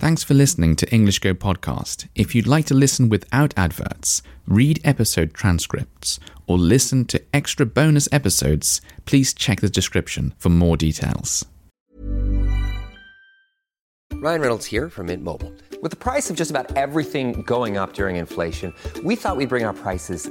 Thanks for listening to English Go Podcast. If you'd like to listen without adverts, read episode transcripts, or listen to extra bonus episodes, please check the description for more details. Ryan Reynolds here from Mint Mobile. With the price of just about everything going up during inflation, we thought we'd bring our prices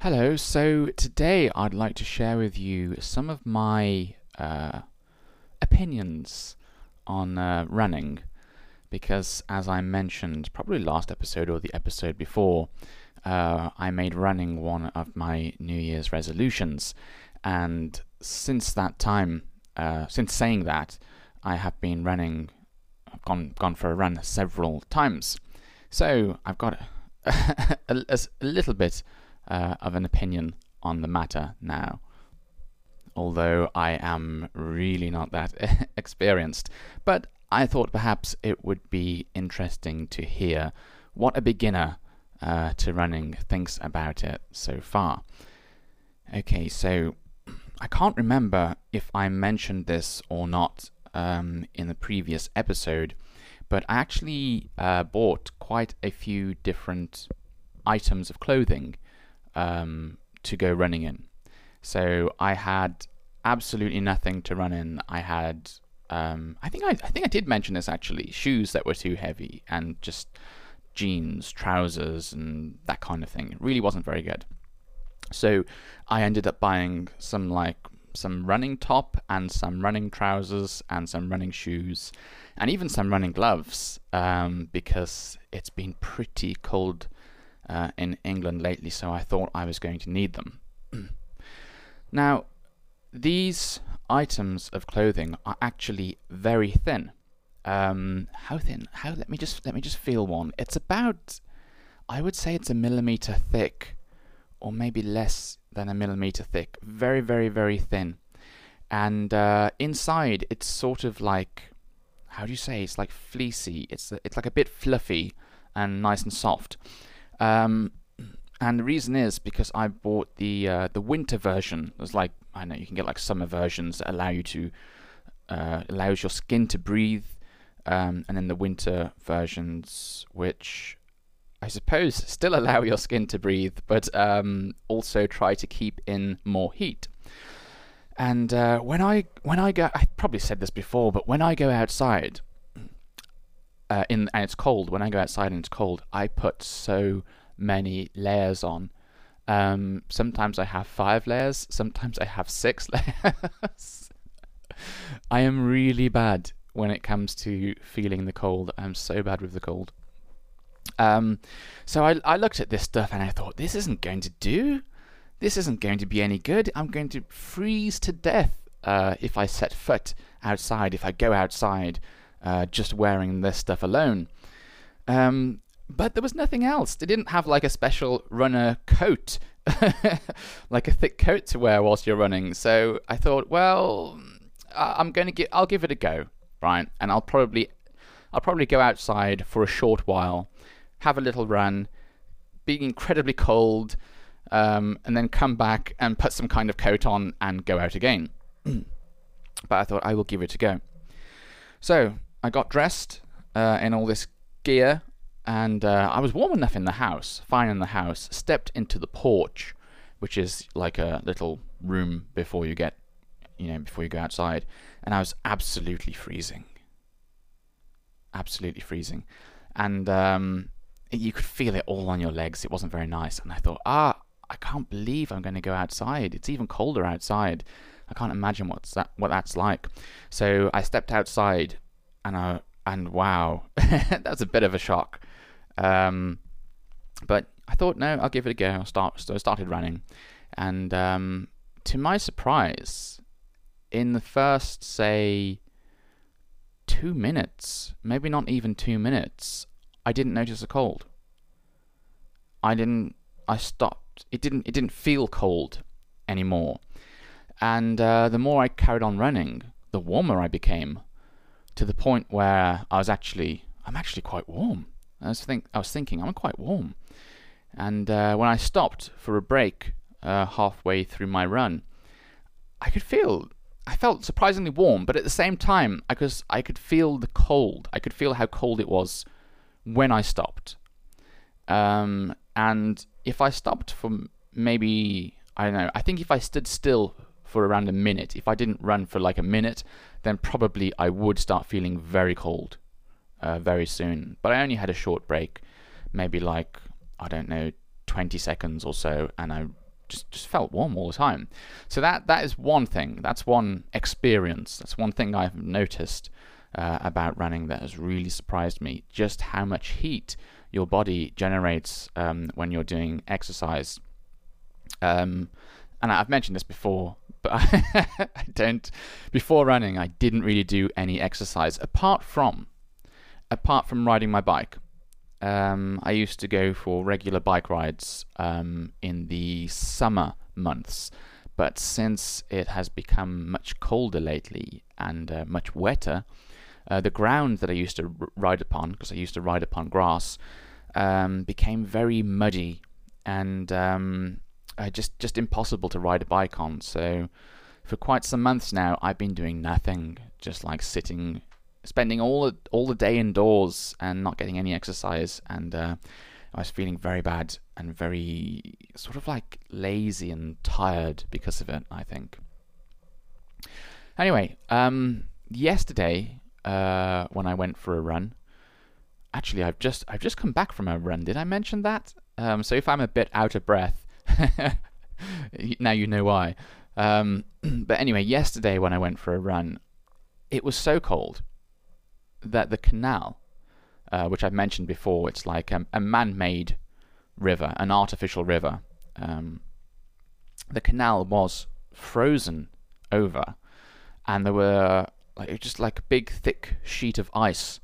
Hello, so today I'd like to share with you some of my opinions on running, because as I mentioned probably last episode or the episode before, I made running one of my New Year's resolutions, and since that time, since saying that, I have been running, I've gone for a run several times. So I've got a little bit of an opinion on the matter now, although I am really not that experienced. But I thought perhaps it would be interesting to hear what a beginner to running thinks about it so far. Okay, so I can't remember if I mentioned this or not in the previous episode, but I actually bought quite a few different items of clothing to go running in. So I had absolutely nothing to run in. I had, I think I did mention this actually, shoes that were too heavy and just jeans, trousers and that kind of thing. It really wasn't very good. So I ended up buying some running top and some running trousers and some running shoes and even some running gloves, because it's been pretty cold in England lately, so I thought I was going to need them. Now, these items of clothing are actually very thin. How thin? Let me just feel one. It's about, I would say it's a millimeter thick, or maybe less than a millimeter thick. Very, very, very thin. And inside, it's sort of like, how do you say? It's like fleecy. It's like a bit fluffy and nice and soft. And the reason is because I bought the winter version. There's like, I know you can get like summer versions that allow you to allows your skin to breathe, and then the winter versions, which I suppose still allow your skin to breathe, but also try to keep in more heat. And when I go, I probably said this before, but when I go outside. When I go outside and it's cold, I put so many layers on. Sometimes I have 5 layers, sometimes I have 6 layers. I am really bad when it comes to feeling the cold. I'm so bad with the cold. So I looked at this stuff and I thought, this isn't going to do. This isn't going to be any good. I'm going to freeze to death if I set foot outside, if I go outside. Just wearing this stuff alone. But there was nothing else. They didn't have like a special runner coat, like a thick coat to wear whilst you're running. So I thought, well, I'll give it a go, right? And I'll probably go outside for a short while, have a little run, be incredibly cold, and then come back and put some kind of coat on and go out again. But I thought I will give it a go. So I got dressed in all this gear, and I was warm enough in the house, fine in the house, stepped into the porch, which is like a little room before you go outside, and I was absolutely freezing. Absolutely freezing. And you could feel it all on your legs. It wasn't very nice. And I thought, I can't believe I'm going to go outside. It's even colder outside. I can't imagine what that's like. So I stepped outside. And wow, that was a bit of a shock. But I thought, no, I'll give it a go. So I started running. And to my surprise, in the first, say, 2 minutes, maybe not even 2 minutes, I didn't notice a cold. I stopped. It didn't feel cold anymore. And the more I carried on running, the warmer I became, to the point where I'm actually quite warm. I was thinking, I'm quite warm. And when I stopped for a break halfway through my run, I felt surprisingly warm, but at the same time, I could feel the cold. I could feel how cold it was when I stopped. And if I stopped for maybe, I don't know, I think if I stood still for around a minute, if I didn't run for like a minute, then probably I would start feeling very cold very soon. But I only had a short break, maybe like, I don't know, 20 seconds or so, and I just felt warm all the time. So that is one thing. That's one experience. That's one thing I've noticed about running that has really surprised me, just how much heat your body generates when you're doing exercise. And I've mentioned this before, but before running, I didn't really do any exercise apart from riding my bike. I used to go for regular bike rides in the summer months, but since it has become much colder lately and much wetter, the ground that I used to ride upon, because I used to ride upon grass, became very muddy and just impossible to ride a bike on. So for quite some months now, I've been doing nothing, just like sitting, spending all the day indoors and not getting any exercise, and I was feeling very bad and very sort of like lazy and tired because of it, I think. Anyway, yesterday when I went for a run, actually I've just come back from a run. Did I mention that? So if I'm a bit out of breath, now you know why. But anyway, yesterday when I went for a run, it was so cold that the canal, which I've mentioned before, it's like a man-made river, an artificial river. The canal was frozen over, and there were just like a big thick sheet of ice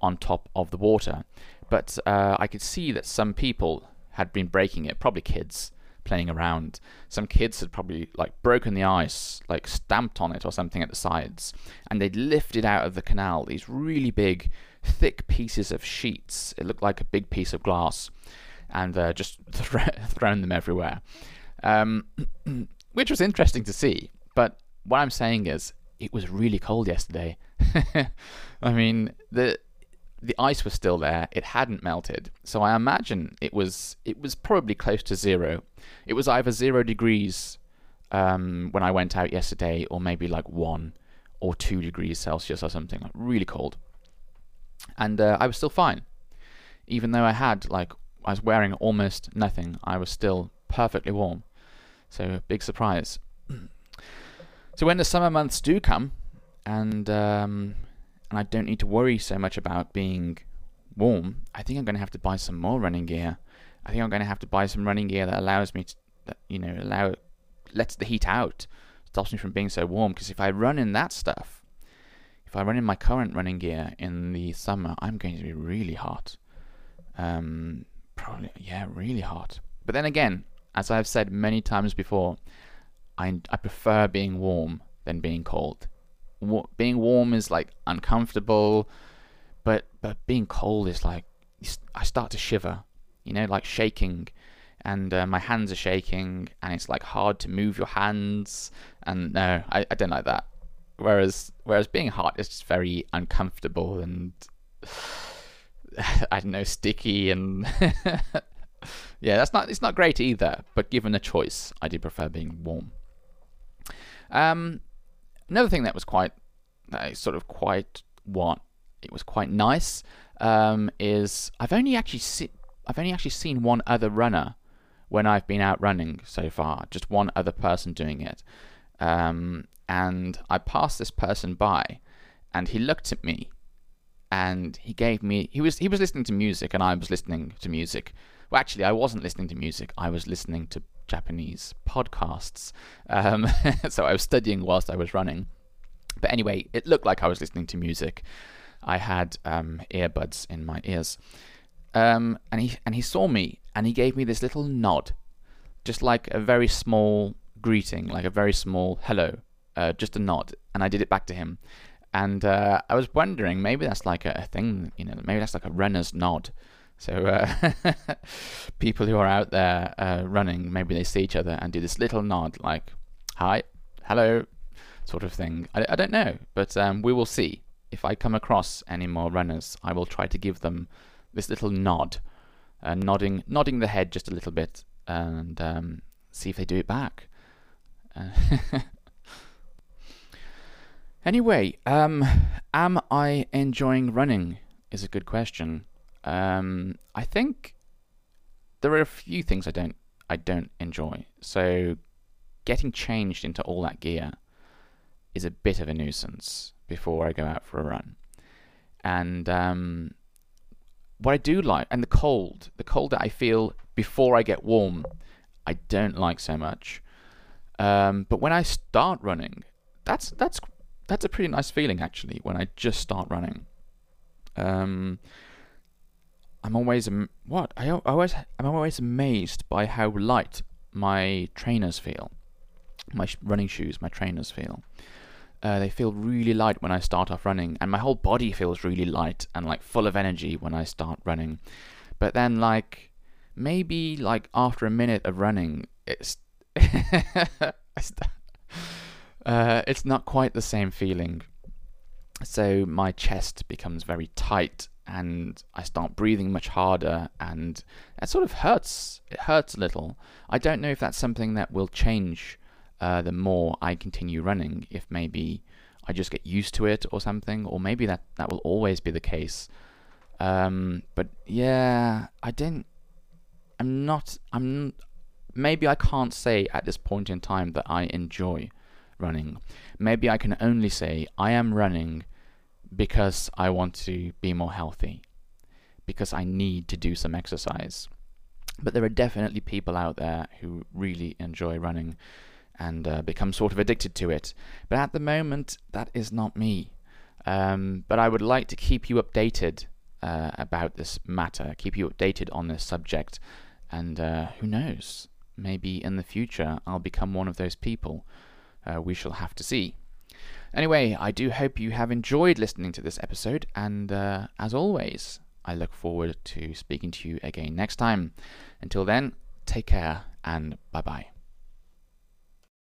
on top of the water. But I could see that some people had been breaking it, probably kids playing around. Some kids had probably broken the ice, stamped on it or something at the sides, and they'd lifted out of the canal these really big thick pieces of sheets. It looked like a big piece of glass, and just thrown them everywhere, which was interesting to see. But what I'm saying is, it was really cold yesterday. I mean, the ice was still there, it hadn't melted, so I imagine it was probably close to zero. It was either 0 degrees when I went out yesterday, or maybe 1 or 2 degrees Celsius or something, really cold. And I was still fine, even though I was wearing almost nothing. I was still perfectly warm, so big surprise. So when the summer months do come, and I don't need to worry so much about being warm, I think I'm going to have to buy some more running gear. I think I'm going to have to buy some running gear that allows me to, lets the heat out, stops me from being so warm. Because if I run in that stuff, if I run in my current running gear in the summer, I'm going to be really hot. Really hot. But then again, as I've said many times before, I prefer being warm than being cold. Being warm is uncomfortable, but being cold is I start to shiver, shaking, and my hands are shaking, and it's hard to move your hands, and no, I don't like that. Whereas being hot is just very uncomfortable and I don't know, sticky and yeah, it's not great either. But given a choice, I do prefer being warm. Another thing that was quite nice, is I've only actually seen one other runner when I've been out running so far, just one other person doing it. And I passed this person by, and he looked at me, and he was listening to music, and I was listening to music. Well, actually, I wasn't listening to music. I was listening to Japanese podcasts. So I was studying whilst I was running. But anyway, it looked like I was listening to music. I had earbuds in my ears. And he saw me, and he gave me this little nod, just like a very small greeting, like a very small hello, just a nod, and I did it back to him. And I was wondering, maybe that's like a thing, you know, maybe that's like a runner's nod. So people who are out there running, maybe they see each other and do this little nod, like hi, hello, sort of thing. I don't know, but we will see. If I come across any more runners, I will try to give them this little nod, nodding the head just a little bit, and see if they do it back. Anyway, am I enjoying running is a good question. I think there are a few things I don't enjoy. So getting changed into all that gear is a bit of a nuisance before I go out for a run. And what I do like, and the cold that I feel before I get warm, I don't like so much. But when I start running, that's a pretty nice feeling, actually, when I just start running. I'm always amazed by how light my trainers feel. My running shoes, my trainers feel. They feel really light when I start off running, and my whole body feels really light and like full of energy when I start running. But then, like, maybe like after a minute of running, it's not quite the same feeling. So my chest becomes very tight, and I start breathing much harder, and it sort of hurts. It hurts a little. I don't know if that's something that will change the more I continue running, if maybe I just get used to it or something, or maybe that will always be the case. But yeah, maybe I can't say at this point in time that I enjoy running. Maybe I can only say I am running because I want to be more healthy, because I need to do some exercise. But there are definitely people out there who really enjoy running and become sort of addicted to it. But at the moment, that is not me. But I would like to keep you updated about this matter, keep you updated on this subject. And who knows, maybe in the future I'll become one of those people. We shall have to see. Anyway, I do hope you have enjoyed listening to this episode, and as always, I look forward to speaking to you again next time. Until then, take care and bye-bye.